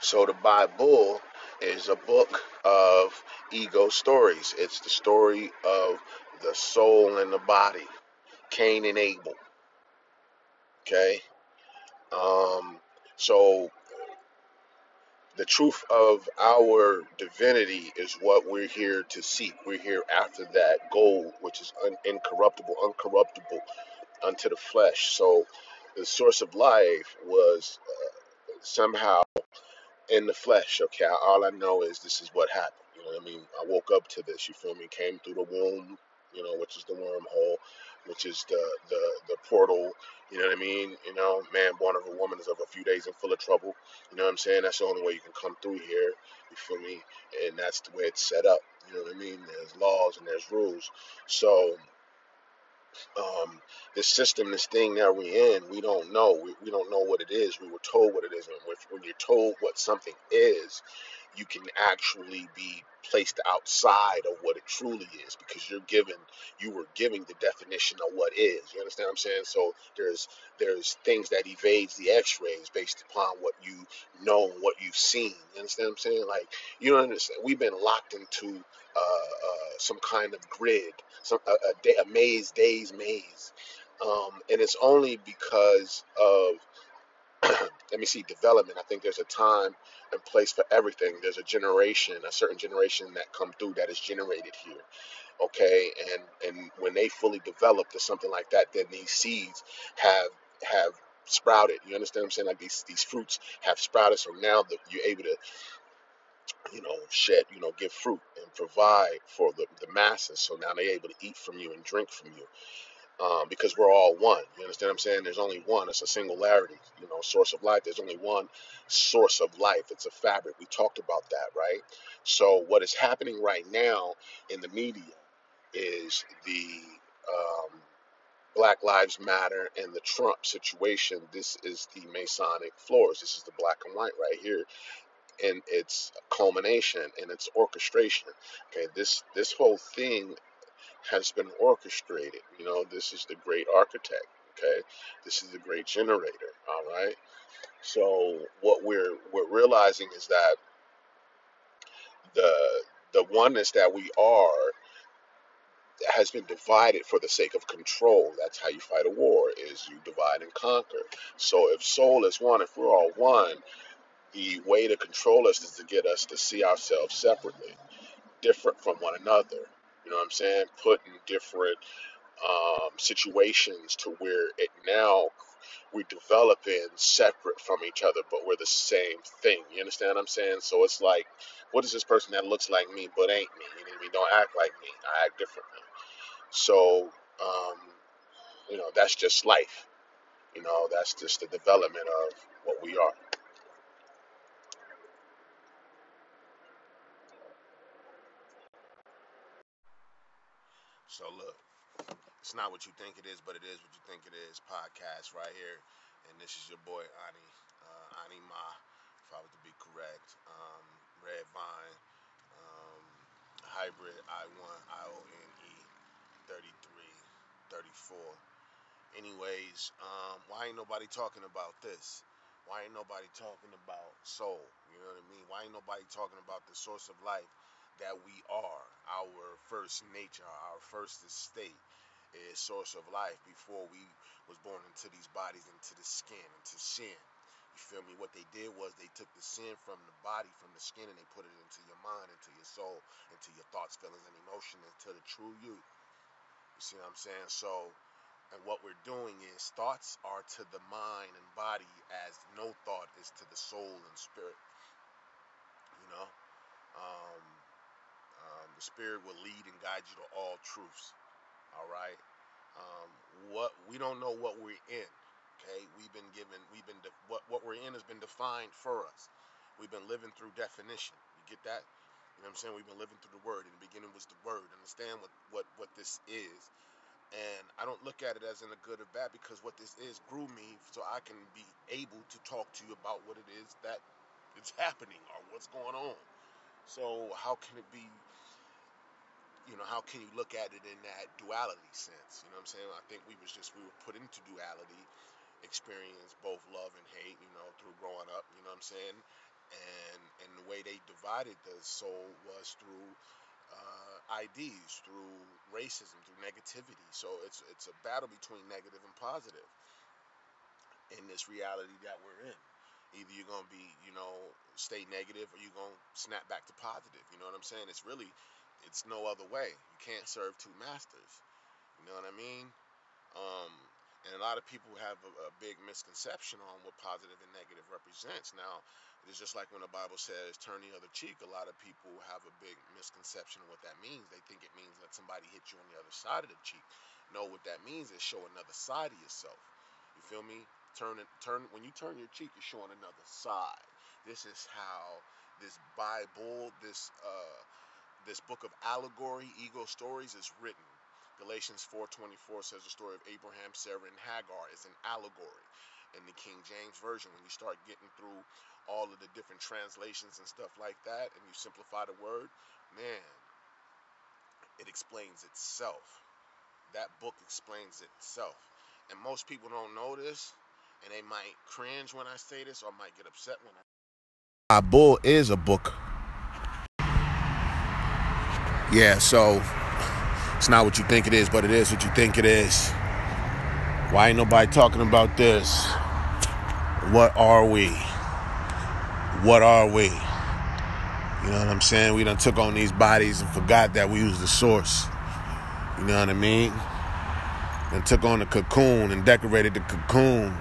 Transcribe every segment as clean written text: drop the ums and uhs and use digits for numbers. So The Buy Bull is a book of ego stories. It's the story of the soul and the body, Cain and Abel. Okay? So the truth of our divinity is what we're here to seek. We're here after that gold, which is incorruptible unto the flesh. So the source of life was somehow in the flesh. Okay, all I know is this is what happened. You know what I mean? I woke up to this. You feel me? Came through the womb, you know, which is the wormhole, which is the portal. You know what I mean? You know, man born of a woman is of a few days and full of trouble. You know what I'm saying? That's the only way you can come through here. You feel me? And that's the way it's set up. You know what I mean? There's laws and there's rules. So this system, this thing that we're in, we don't know. We don't know what it is. We were told what it is. And when you're told what something is, you can actually be placed outside of what it truly is, because you were given the definition of what is. You understand what I'm saying? So there's things that evades the x-rays based upon what you know and what you've seen. You understand what I'm saying? Like, you don't understand. We've been locked into some kind of grid, a day's maze. And it's only because of development. I think there's a time and place for everything. There's a certain generation that come through that is generated here, okay? And when they fully developed or something like that, then these seeds have sprouted. You understand what I'm saying? Like these fruits have sprouted, so now that you're able to, you know, shed, you know, give fruit and provide for the masses. So now they're able to eat from you and drink from you. Because we're all one. You understand what I'm saying? There's only one. It's a singularity, you know, source of life. There's only one source of life. It's a fabric. We talked about that, right? So what is happening right now in the media is the Black Lives Matter and the Trump situation. This is the Masonic floors. This is the black and white right here. And its culmination and its orchestration. Okay, this whole thing has been orchestrated. You know, this is the great architect, okay? This is the great generator, all right? So what we're realizing is that the oneness that we are has been divided for the sake of control. That's how you fight a war, is you divide and conquer. So if soul is one, if we're all one, the way to control us is to get us to see ourselves separately, different from one another. You know what I'm saying? Put in different situations to where it now we're developing separate from each other, but we're the same thing. You understand what I'm saying? So it's like, what is this person that looks like me but ain't me? You know what I mean? Don't act like me. I act differently. So, you know, that's just life. You know, that's just the development of what we are. So look, it's not what you think it is, but it is what you think it is. Podcast right here, and this is your boy Ani Ma, if I was to be correct. Red Vine, Hybrid I-1, IONE, 33, 34. Anyways, why ain't nobody talking about this? Why ain't nobody talking about soul? You know what I mean? Why ain't nobody talking about the source of life that we are? Our first nature, our first estate is source of life before we was born into these bodies, into the skin, into sin. You feel me? What they did was they took the sin from the body, from the skin, and they put it into your mind, into your soul, into your thoughts, feelings, and emotions, into the true you. You see what I'm saying? So, and what we're doing is thoughts are to the mind and body as no thought is to the soul and spirit. You know? The spirit will lead and guide you to all truths. All right. What we don't know what we're in. Okay. What we're in has been defined for us. We've been living through definition. You get that? You know what I'm saying? We've been living through the word. In the beginning was the word. Understand what this is. And I don't look at it as in a good or bad, because what this is grew me so I can be able to talk to you about what it is that is happening or what's going on. So how can it be? You know, how can you look at it in that duality sense? You know what I'm saying? I think we were put into duality, experience both love and hate, you know, through growing up, you know what I'm saying? and the way they divided the soul was through IDs, through racism, through negativity. So it's a battle between negative and positive in this reality that we're in. Either you're going to be, stay negative, or you're going to snap back to positive. You know what I'm saying? It's really, it's no other way. You can't serve two masters. You know what I mean? And a lot of people have a big misconception on what positive and negative represents. Now, it's just like when the Bible says, turn the other cheek. A lot of people have a big misconception of what that means. They think it means that somebody hit you on the other side of the cheek. No, what that means is show another side of yourself. You feel me? When you turn your cheek, you're showing another side. This is how this Bible, this book of allegory, ego stories is written. Galatians 4:24 says the story of Abraham, Sarah, and Hagar is an allegory. In the King James Version, when you start getting through all of the different translations and stuff like that, and you simplify the word, man, it explains itself. That book explains itself. And most people don't know this, and they might cringe when I say this, or might get upset when I... My bull is a book. Yeah, so... it's not what you think it is, but it is what you think it is. Why ain't nobody talking about this? What are we? What are we? You know what I'm saying? We done took on these bodies and forgot that we was the source. You know what I mean? And took on the cocoon and decorated the cocoon.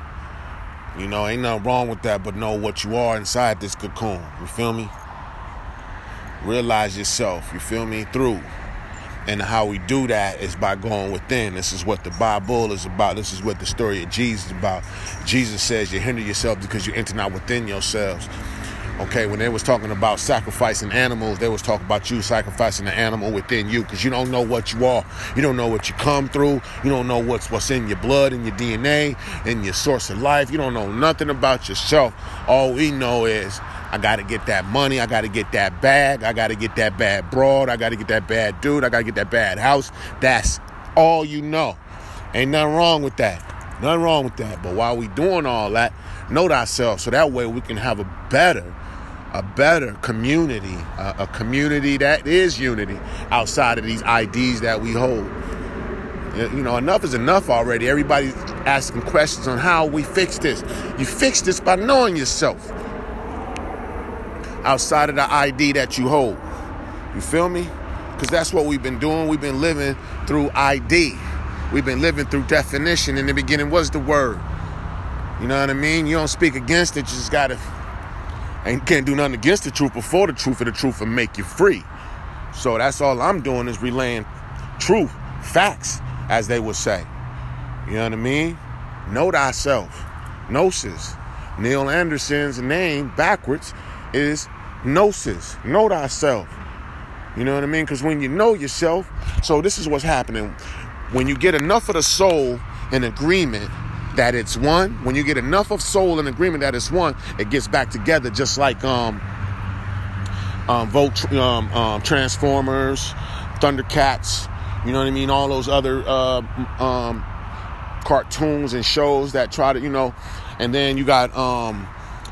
You know, ain't nothing wrong with that, but know what you are inside this cocoon. You feel me? Realize yourself. You feel me? Through. And how we do that is by going within. This is what the Bible is about. This is what the story of Jesus is about. Jesus says you hinder yourself because you enter not within yourselves. Okay, when they was talking about sacrificing animals, they was talking about you sacrificing the animal within you, because you don't know what you are. You don't know what you come through. You don't know what's in your blood, in your DNA, in your source of life. You don't know nothing about yourself. All we know is, I got to get that money. I got to get that bag. I got to get that bad broad. I got to get that bad dude. I got to get that bad house. That's all you know. Ain't nothing wrong with that. Nothing wrong with that. But while we doing all that, know thyself. So that way we can have a better community, a community that is unity outside of these IDs that we hold. You know, enough is enough already. Everybody's asking questions on how we fix this. You fix this by knowing yourself. Outside of the ID that you hold. You feel me? Because that's what we've been doing. We've been living through ID. We've been living through definition. In the beginning was the word. You know what I mean? You don't speak against it. You just got to... and can't do nothing against the truth before the truth, and the truth will make you free. So that's all I'm doing is relaying truth, facts, as they would say. You know what I mean? Know thyself. Gnosis. Neil Anderson's name backwards is gnosis. Know thyself. You know what I mean? Because when you know yourself, so this is what's happening. When you get enough of the soul in agreement that it's one, when you get enough of soul in agreement that it's one, it gets back together, just like Transformers, Thundercats, you know what I mean? All those other cartoons and shows that try to, and then you got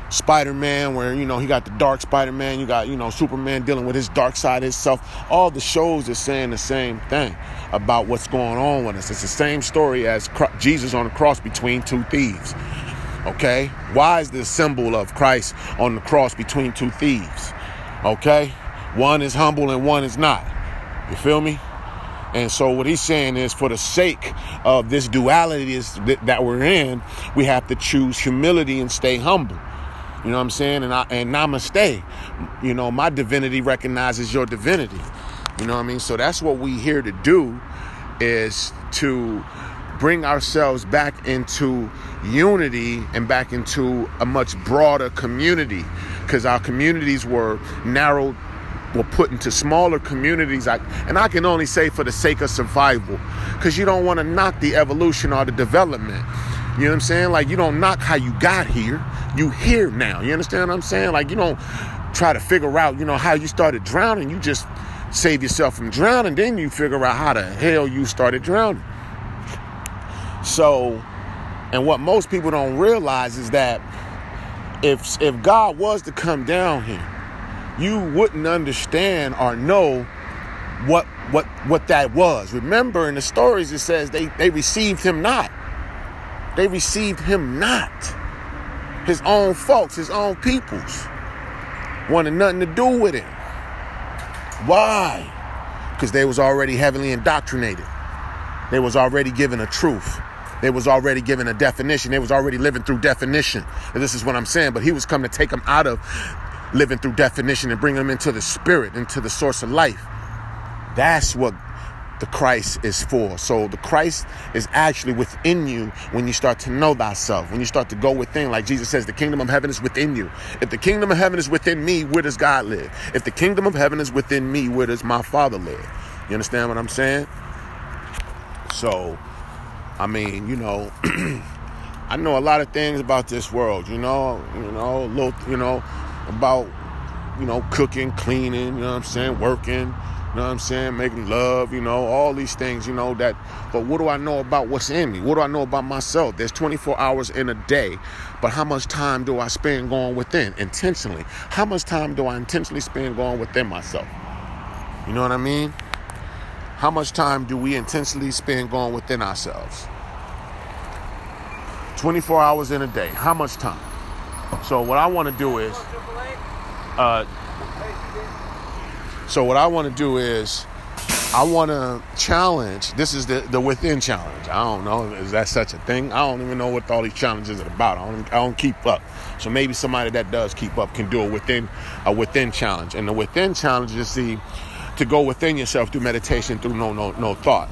Spider-Man, where he got the dark Spider-Man, you got Superman dealing with his dark side himself. All the shows are saying the same thing about what's going on with us. It's the same story as Jesus on the cross between two thieves. Okay, why is the symbol of Christ on the cross between two thieves? Okay, one is humble and one is not. You feel me? And so what he's saying is, for the sake of this duality that we're in, we have to choose humility and stay humble. You know what I'm saying? And namaste. You know, my divinity recognizes your divinity. You know what I mean? So that's what we here to do, is to bring ourselves back into unity and back into a much broader community, because our communities were put into smaller communities. And I can only say for the sake of survival, because you don't want to knock the evolution or the development. You know what I'm saying? Like, you don't knock how you got here. You here now. You understand what I'm saying? Like, you don't try to figure out, how you started drowning. You just save yourself from drowning. Then you figure out how the hell you started drowning. So, and what most people don't realize is that if God was to come down here, you wouldn't understand or know what that was. Remember, in the stories it says they received him not. They received him not. His own folks, his own peoples, wanted nothing to do with him. Why? Because they was already heavily indoctrinated. They was already given a truth. They was already given a definition. They was already living through definition. And this is what I'm saying. But he was come to take them out of living through definition and bring them into the spirit, into the source of life. That's what the Christ is for. So the Christ is actually within you when you start to know thyself, when you start to go within. Like Jesus says, the kingdom of heaven is within you. If the kingdom of heaven is within me, where does God live? If the kingdom of heaven is within me, where does my Father live? You understand what I'm saying? So, I mean, you know, I know a lot of things about this world, about cooking, cleaning, working, making love, all these things, but what do I know about what's in me? What do I know about myself? There's 24 hours in a day, but how much time do I spend going within intentionally? How much time do I intentionally spend going within myself? You know what I mean? How much time do we intentionally spend going within ourselves? 24 hours in a day. How much time? So what I want to do is I want to challenge. This is the within challenge. I don't know. Is that such a thing? I don't even know what all these challenges are about. I don't keep up. So maybe somebody that does keep up can do a within challenge. And the within challenge is to go within yourself through meditation, through no thought.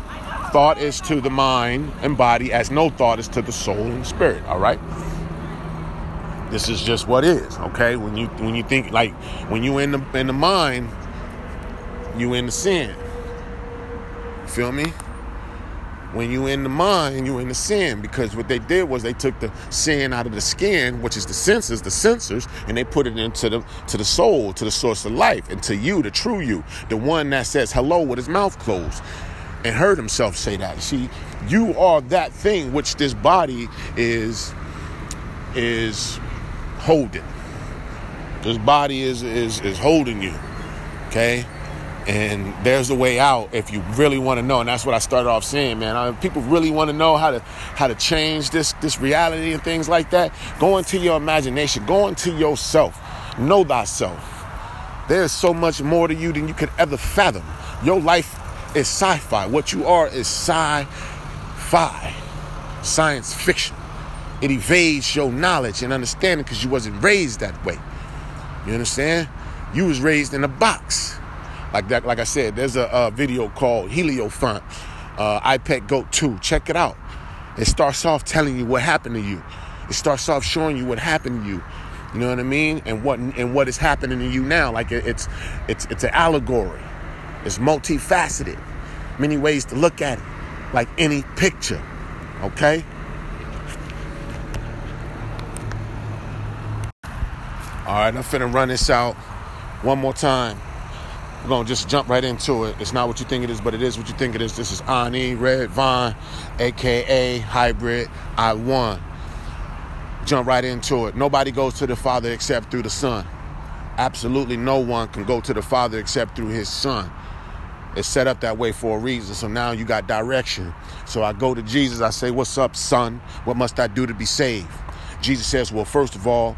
Thought is to the mind and body as no thought is to the soul and spirit. All right. This is just what is. Okay. When you think, like, when you in the mind, you in the sin. You feel me? When you in the mind, you in the sin. Because what they did was they took the sin out of the skin, which is the sensors, and they put it into the soul, to the source of life, and to you, the true you, the one that says hello with his mouth closed and heard himself say that. See, you are that thing which this body is holding. This body is holding you. Okay? And there's a way out if you really want to know. And that's what I started off saying, man. I mean, people really want to know how to change this reality and things like that. Go into your imagination. Go into yourself. Know thyself. There's so much more to you than you could ever fathom. Your life is sci-fi. What you are is sci-fi. Science fiction. It evades your knowledge and understanding because you wasn't raised that way. You understand? You was raised in a box. Like that, like I said, there's a video called Heliofront, IPEC GOAT 2. Check it out. It starts off telling you what happened to you. It starts off showing you what happened to you. You know what I mean? And what is happening to you now. Like it's an allegory. It's multifaceted. Many ways to look at it. Like any picture. Okay? All right, I'm finna run this out one more time. We're going to just jump right into it. It's not what you think it is, but it is what you think it is. This is Ani, Red Vine, a.k.a. Hybrid I-1. Jump right into it. Nobody goes to the Father except through the Son. Absolutely no one can go to the Father except through his Son. It's set up that way for a reason. So now you got direction. So I go to Jesus. I say, what's up, Son? What must I do to be saved? Jesus says, well, first of all,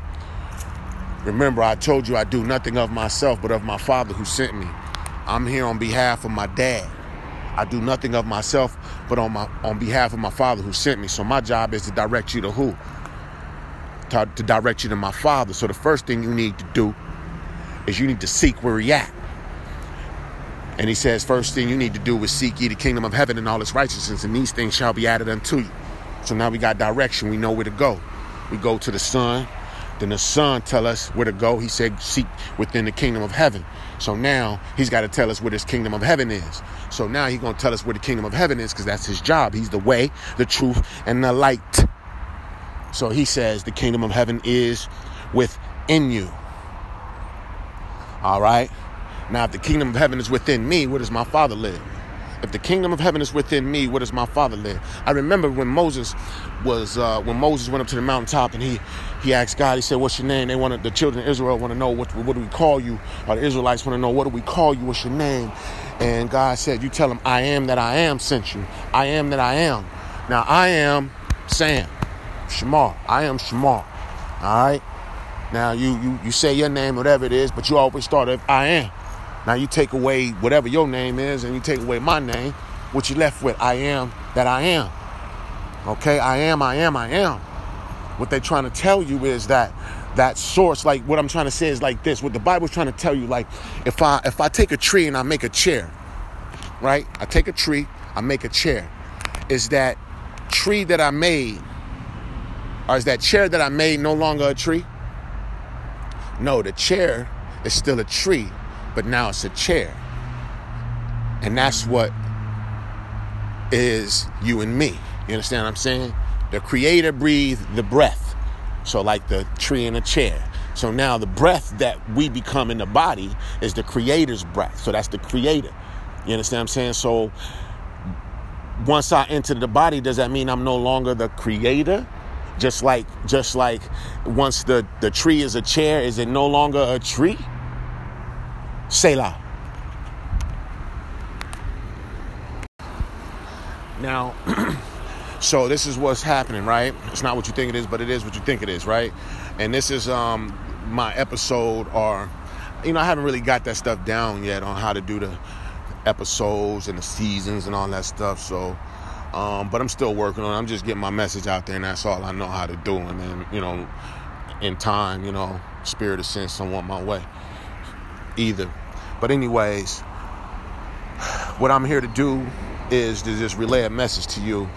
remember, I told you I do nothing of myself, but of my Father who sent me. I'm here on behalf of my dad. I do nothing of myself, but on behalf of my Father who sent me. So my job is to direct you to who? To direct you to my Father. So the first thing you need to do is you need to seek where he at. And he says, first thing you need to do is seek ye the kingdom of heaven and all its righteousness, and these things shall be added unto you. So now we got direction. We know where to go. We go to the Son. Then the Son tell us where to go. He said, seek within the kingdom of heaven. So now he's got to tell us where this kingdom of heaven is. So now he's going to tell us where the kingdom of heaven is because that's his job. He's the way, the truth, and the light. So he says the kingdom of heaven is within you. All right. Now, if the kingdom of heaven is within me, where does my Father live? If the kingdom of heaven is within me, where does my Father live? I remember when Moses was went up to the mountaintop and he asked God. He said, "What's your name?" They wanted, the children of Israel want to know, what do we call you? Or the Israelites want to know, what do we call you? What's your name? And God said, "You tell them, I am that I am sent you. I am that I am." Now I am Sam, Shamar. I am Shamar. All right. Now you say your name, whatever it is, but you always start with I am. Now you take away whatever your name is and you take away my name, what you left with, I am that I am. Okay, I am, I am, I am. What they're trying to tell you is that source, like what I'm trying to say is like this. What the Bible's trying to tell you, like if I take a tree and I make a chair, right? I take a tree, I make a chair. Is that tree that I made, or is that chair that I made no longer a tree? No, the chair is still a tree, but now it's a chair. And that's what is you and me. You understand what I'm saying? The creator breathed the breath. So like the tree and a chair. So now the breath that we become in the body is the creator's breath. So that's the creator. You understand what I'm saying? So once I enter the body, does that mean I'm no longer the creator? Just like once the tree is a chair, is it no longer a tree? Selah. Now, so this is what's happening, right? It's not what you think it is, but it is what you think it is, right? And this is my episode, or, you know, I haven't really got that stuff down yet on how to do the episodes and the seasons and all that stuff, so... but I'm still working on it. I'm just getting my message out there, and that's all I know how to do. And then, you know, in time, you know, spirit of sin, someone my way either. But anyways, what I'm here to do is to just relay a message to you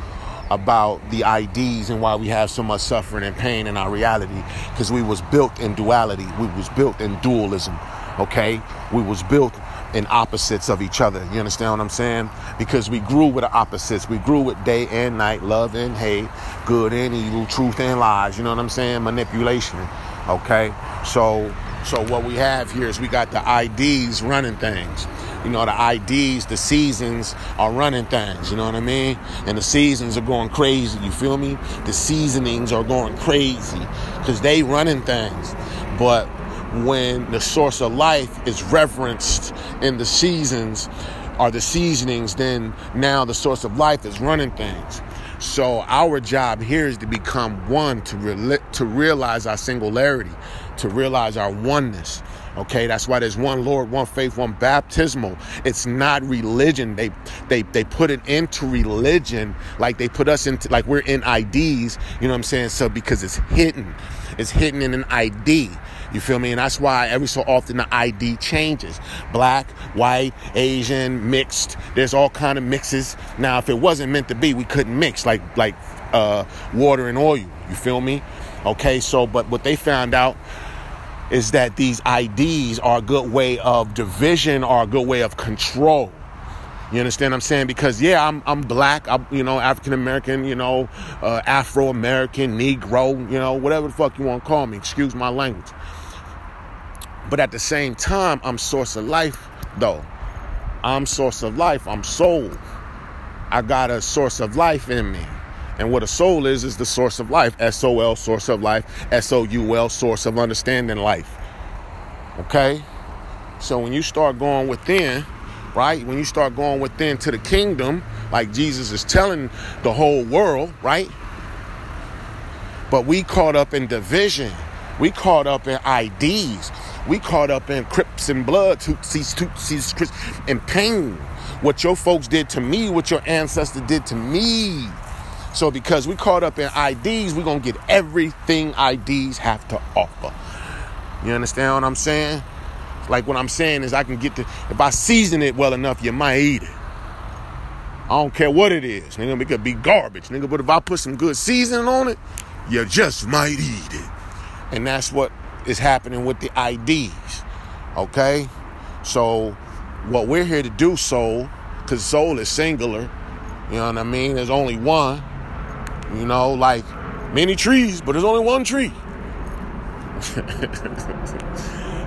about the IDs and why we have so much suffering and pain in our reality, because we was built in duality. We was built in dualism, okay? We was built in opposites of each other. You understand what I'm saying? Because we grew with the opposites. We grew with day and night, love and hate, good and evil, truth and lies. You know what I'm saying? Manipulation. Okay? So what we have here is we got the IDs running things. You know, the IDs, the seasons are running things. You know what I mean? And the seasons are going crazy. You feel me? The seasonings are going crazy because they running things. But when the source of life is reverenced in the seasons or the seasonings, then now the source of life is running things. So our job here is to become one, to realize our singularity, to realize our oneness. Okay, that's why there's one Lord, one faith, one baptismal. It's not religion. They put it into religion, like they put us into, like we're in IDs. You know what I'm saying? So because it's hidden. It's hidden in an ID. You feel me? And that's why every so often the ID changes. Black, white, Asian, mixed. There's all kind of mixes. Now, if it wasn't meant to be, we couldn't mix like water and oil. You feel me? Okay, so but what they found out is that these IDs are a good way of division, are a good way of control. You understand what I'm saying? Because, yeah, I'm black, I'm, you know, African-American, you know, Afro-American, Negro, you know, whatever the fuck you want to call me. Excuse my language. But at the same time, I'm source of life, though. I'm source of life. I'm soul. I got a source of life in me. And what a soul is the source of life. S-O-L, source of life. S-O-U-L, source of understanding life. Okay? So when you start going within... Right? When you start going within to the kingdom, like Jesus is telling the whole world, right? But we caught up in division. We caught up in IDs. We caught up in Crips and Bloods, Tootsies, Crips, and pain. What your folks did to me, what your ancestor did to me. So because we caught up in IDs, we're going to get everything IDs have to offer. You understand what I'm saying? Like what I'm saying is I can get to, if I season it well enough, you might eat it. I don't care what it is, nigga. It could be garbage, nigga. But if I put some good seasoning on it, you just might eat it. And that's what is happening with the IDs. Okay? So what we're here to do, soul, because soul is singular. You know what I mean? There's only one. You know, like many trees, but there's only one tree.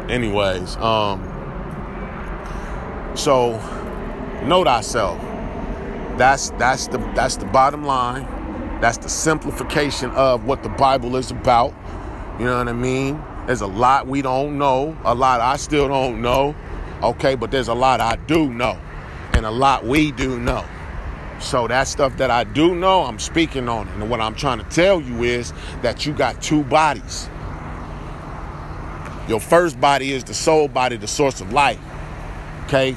Anyways, so know thyself. That's the bottom line. That's the simplification of what the Bible is about. You know what I mean? There's a lot we don't know. A lot I still don't know. Okay, but there's a lot I do know. And a lot we do know. So that stuff that I do know, I'm speaking on it. And what I'm trying to tell you is that you got two bodies. Your first body is the soul body, the source of life. Okay?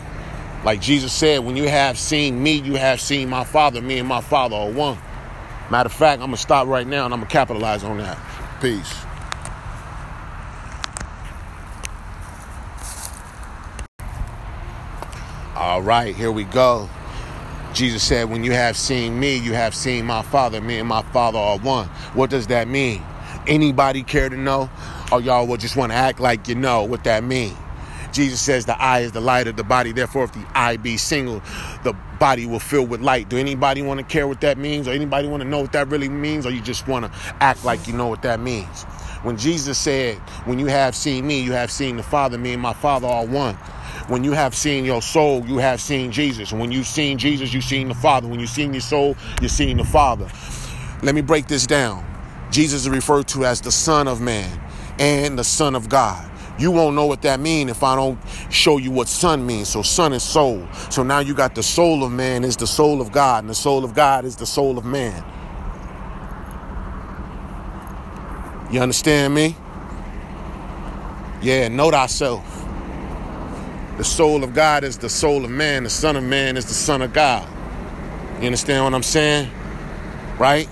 Like Jesus said, when you have seen me, you have seen my Father. Me and my Father are one. Matter of fact, I'm going to stop right now and I'm going to capitalize on that. Peace. All right, here we go. Jesus said, when you have seen me, you have seen my Father. Me and my Father are one. What does that mean? Anybody care to know? Or y'all will just want to act like you know what that means? Jesus says the eye is the light of the body. Therefore, if the eye be single, the body will fill with light. Do anybody want to care what that means? Or anybody want to know what that really means? Or you just want to act like you know what that means? When Jesus said, when you have seen me, you have seen the Father. Me and my Father are one. When you have seen your soul, you have seen Jesus. When you've seen Jesus, you've seen the Father. When you've seen your soul, you've seen the Father. Let me break this down. Jesus is referred to as the Son of Man and the Son of God. You won't know what that means if I don't show you what son means. So son is soul. So now you got the soul of man is the soul of God, and the soul of God is the soul of man. You understand me? Yeah, know thyself. The soul of God is the soul of man. The Son of Man is the Son of God. You understand what I'm saying? Right?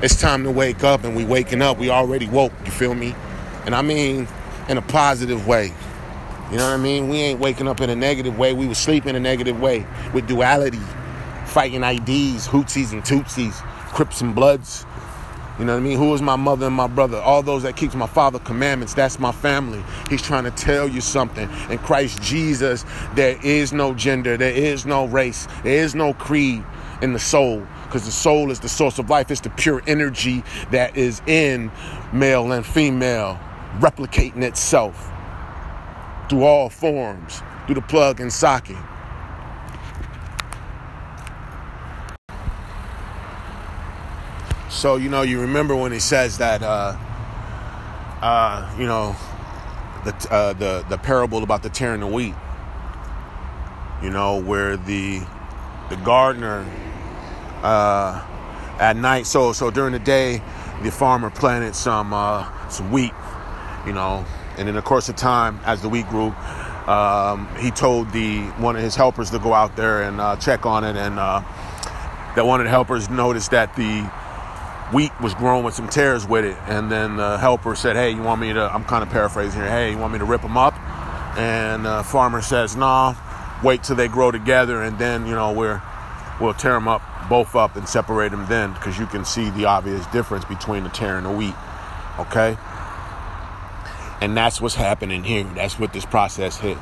It's time to wake up, and we waking up. We already woke, you feel me? And I mean in a positive way. You know what I mean? We ain't waking up in a negative way. We was sleeping in a negative way with duality, fighting IDs, hootsies and tootsies, Crips and Bloods. You know what I mean? Who is my mother and my brother? All those that keeps my Father's commandments, that's my family. He's trying to tell you something. In Christ Jesus, there is no gender. There is no race. There is no creed in the soul, because the soul is the source of life. It's the pure energy that is in male and female, replicating itself through all forms, through the plug and socket. So, you know, you remember when it says that, you know, the parable about the tearing of wheat, you know, where the gardener at night. So during the day, the farmer planted some wheat, you know, and in the course of time, as the wheat grew, he told one of his helpers to go out there and check on it. And that one of the helpers noticed that the wheat was growing with some tears with it. And then the helper said, hey, you want me to, I'm kind of paraphrasing here, hey, you want me to rip them up? And the farmer says, nah, wait till they grow together, and then, you know, we'll tear them up, both up, and separate them then, because you can see the obvious difference between the tear and the wheat. Okay? And that's what's happening here. That's what this process is.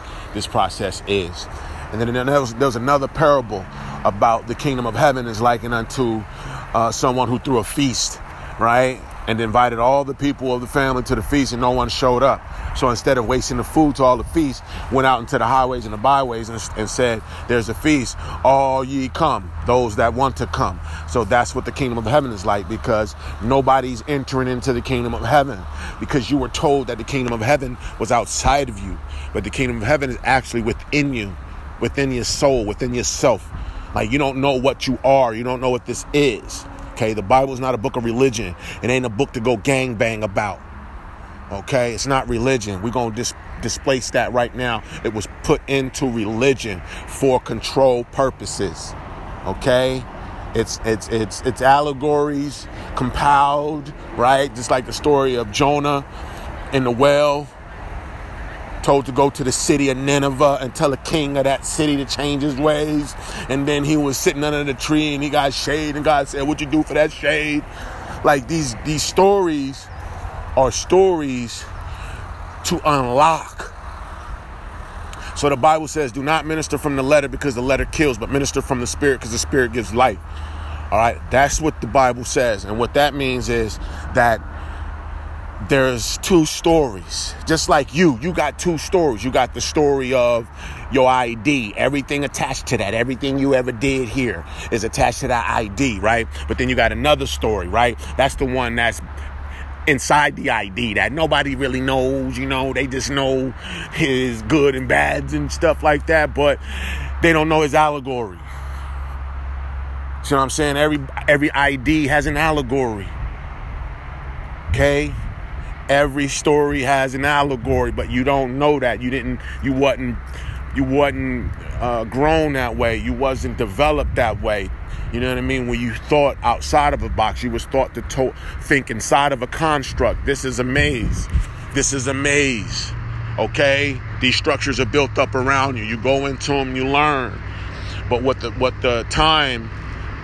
And then there was another parable about the kingdom of heaven is likened unto someone who threw a feast, right? And invited all the people of the family to the feast, and no one showed up. So instead of wasting the food to all the feast, went out into the highways and the byways and said, there's a feast, all ye come, those that want to come. So that's what the kingdom of heaven is like, because nobody's entering into the kingdom of heaven, because you were told that the kingdom of heaven was outside of you. But the kingdom of heaven is actually within you, within your soul, within yourself. Like, you don't know what you are. You don't know what this is. Okay, the Bible is not a book of religion. It ain't a book to go gangbang about. Okay, it's not religion. We're going to displace that right now. It was put into religion for control purposes. Okay, it's allegories compiled, right? Just like the story of Jonah in the well, told to go to the city of Nineveh and tell the king of that city to change his ways. And then he was sitting under the tree and he got shade, and God said, what'd you do for that shade? Like, these stories are stories to unlock. So the Bible says, do not minister from the letter, because the letter kills, but minister from the spirit, because the spirit gives life. All right, that's what the Bible says. And what that means is that there's two stories. Just like you got two stories. You got the story of your ID, everything attached to that, everything you ever did here is attached to that ID, right? But then you got another story, right? That's the one that's inside the ID that nobody really knows, you know, they just know his good and bads and stuff like that, but they don't know his allegory. See what I'm saying? Every ID has an allegory, okay? Every story has an allegory, but you don't know that. You wasn't grown that way. You wasn't developed that way. You know what I mean? When you thought outside of a box, you was taught to think inside of a construct. This is a maze. This is a maze, okay? These structures are built up around you. You go into them, you learn. But what the time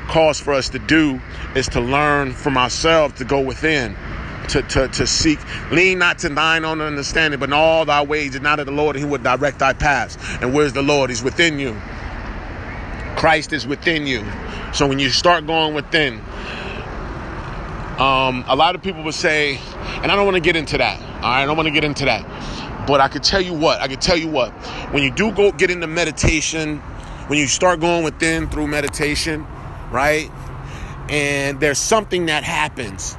calls for us to do is to learn from ourselves, to go within. To seek, lean not to thine own understanding, but in all thy ways and not of the Lord, and he would direct thy paths. And where's the Lord? He's within you. Christ is within you. So when you start going within, a lot of people would say, and I don't want to get into that. All right, I don't want to get into that. But I could tell you what. When you do go get into meditation, when you start going within through meditation, right? And there's something that happens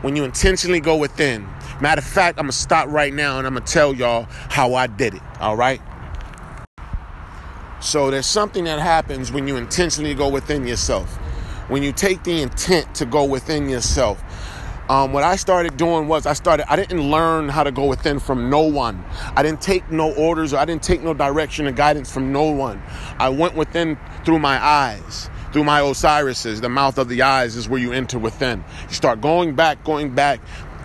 when you intentionally go within. Matter of fact, I'm going to stop right now and I'm going to tell y'all how I did it, all right? So there's something that happens when you intentionally go within yourself. When you take the intent to go within yourself. What I started doing was I didn't learn how to go within from no one. I didn't take no orders. Or I didn't take no direction or guidance from no one. I went within through my eyes. Through my Osiris's, the mouth of the eyes is where you enter within. You start going back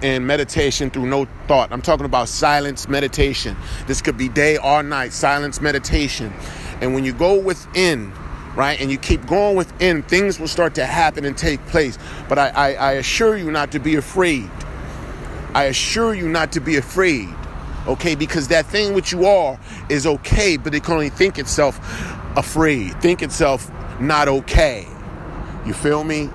in meditation through no thought. I'm talking about silence meditation. This could be day or night, silence meditation. And when you go within, right, and you keep going within, things will start to happen and take place. But I assure you not to be afraid. I assure you not to be afraid, okay? Because that thing which you are is okay, but it can only think itself afraid, think itself not okay. You feel me?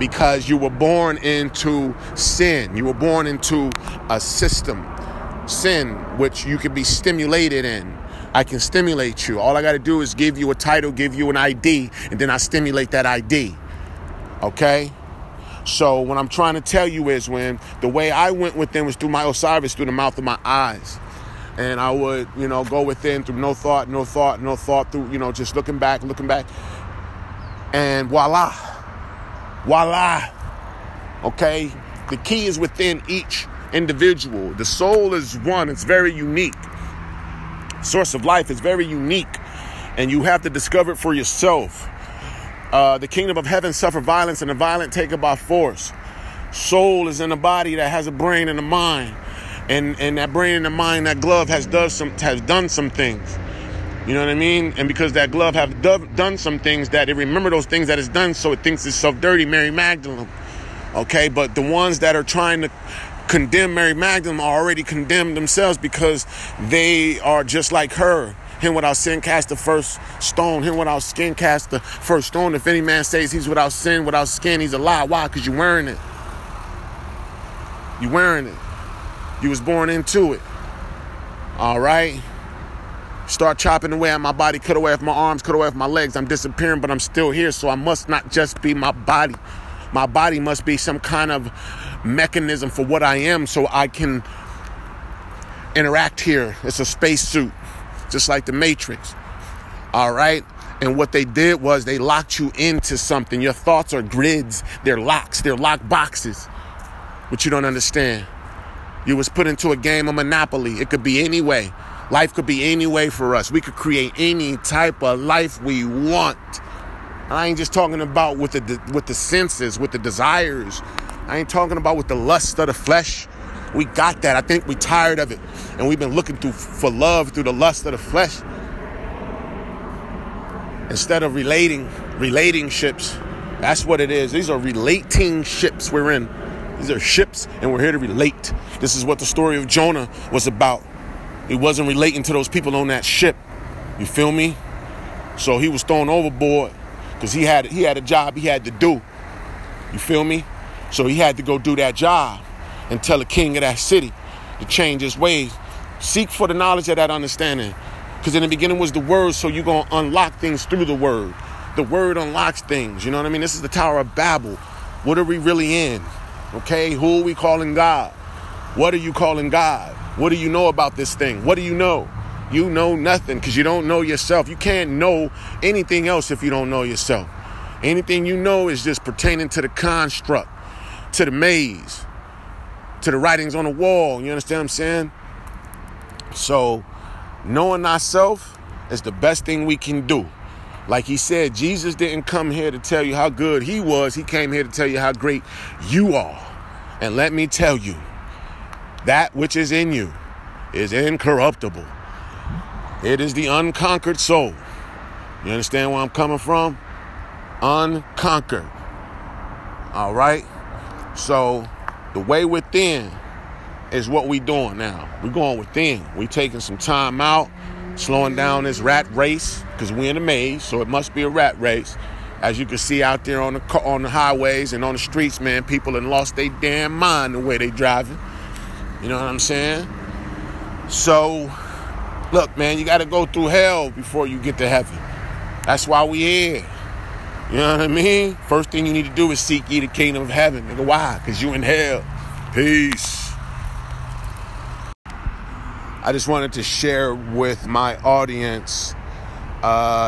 Because you were born into sin. You were born into a system. Sin, which you can be stimulated in. I can stimulate you. All I got to do is give you a title, give you an ID, and then I stimulate that ID. Okay? So what I'm trying to tell you is when the way I went within was through my Osiris, through the mouth of my eyes. And I would, you know, go within through no thought, through, you know, just looking back. And voila, okay? The key is within each individual. The soul is one, it's very unique. Source of life is very unique, and you have to discover it for yourself. The kingdom of heaven suffer violence, and the violent take it by force. Soul is in a body that has a brain and a mind, and that brain and the mind, that glove has done some things. You know what I mean? And because that glove have done some things, that it remember those things that it's done, so it thinks itself dirty, Mary Magdalene. Okay, but the ones that are trying to condemn Mary Magdalene are already condemned themselves because they are just like her. Him without sin cast the first stone. Him without skin cast the first stone. If any man says he's without sin, without skin, he's a lie. Why? Because you're wearing it. You're wearing it. You was born into it. All right? Start chopping away at my body, cut away at my arms, cut away at my legs. I'm disappearing, but I'm still here, so I must not just be my body. My body must be some kind of mechanism for what I am so I can interact here. It's a spacesuit, just like the Matrix. All right? And what they did was they locked you into something. Your thoughts are grids. They're locks. They're lock boxes, which you don't understand. You was put into a game of Monopoly. It could be any way. Life could be any way for us. We could create any type of life we want. I ain't just talking about with the senses, with the desires. I ain't talking about with the lust of the flesh. We got that. I think we tired of it. And we've been looking for love through the lust of the flesh. Instead of relationships, that's what it is. These are relating ships we're in. These are ships and we're here to relate. This is what the story of Jonah was about. He wasn't relating to those people on that ship. You feel me? So he was thrown overboard because he had a job he had to do. You feel me? So he had to go do that job. and tell the king of that city to change his ways. Seek for the knowledge of that understanding, because in the beginning was the word, so you're going to unlock things through the word. The word unlocks things, you know what I mean? This is the Tower of Babel. What are we really in? Okay, who are we calling God? What are you calling God? What do you know about this thing? What do you know? You know nothing, because you don't know yourself. You can't know anything else if you don't know yourself. Anything you know is just pertaining to the construct, to the maze, to the writings on the wall. You understand what I'm saying? So knowing ourselves is the best thing we can do. Like he said, Jesus didn't come here to tell you how good he was. He came here to tell you how great you are. And let me tell you, that which is in you is incorruptible. It is the unconquered soul. You understand where I'm coming from? Unconquered. All right? So the way within is what we doing now. We're going within. We taking some time out, slowing down this rat race, because we're in a maze, so it must be a rat race. As you can see out there on the highways and on the streets, man, people have lost their damn mind the way they driving. You know what I'm saying? So, look, man, you got to go through hell before you get to heaven. That's why we here. You know what I mean? First thing you need to do is seek ye the kingdom of heaven. Nigga, why? Because you in hell. Peace. I just wanted to share with my audience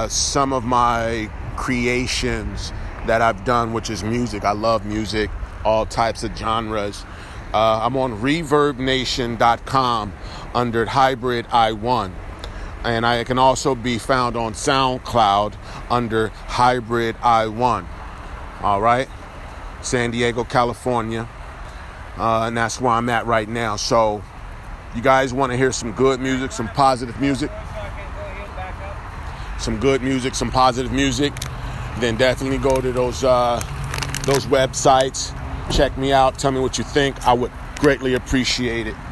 some of my creations that I've done, which is music. I love music, all types of genres. I'm on ReverbNation.com under Hybrid I-1. And I can also be found on SoundCloud under Hybrid I-1. All right? San Diego, California. And that's where I'm at right now. So you guys want to hear some good music, some positive music? Some good music, some positive music. Then definitely go to those websites. Check me out. Tell me what you think. I would greatly appreciate it.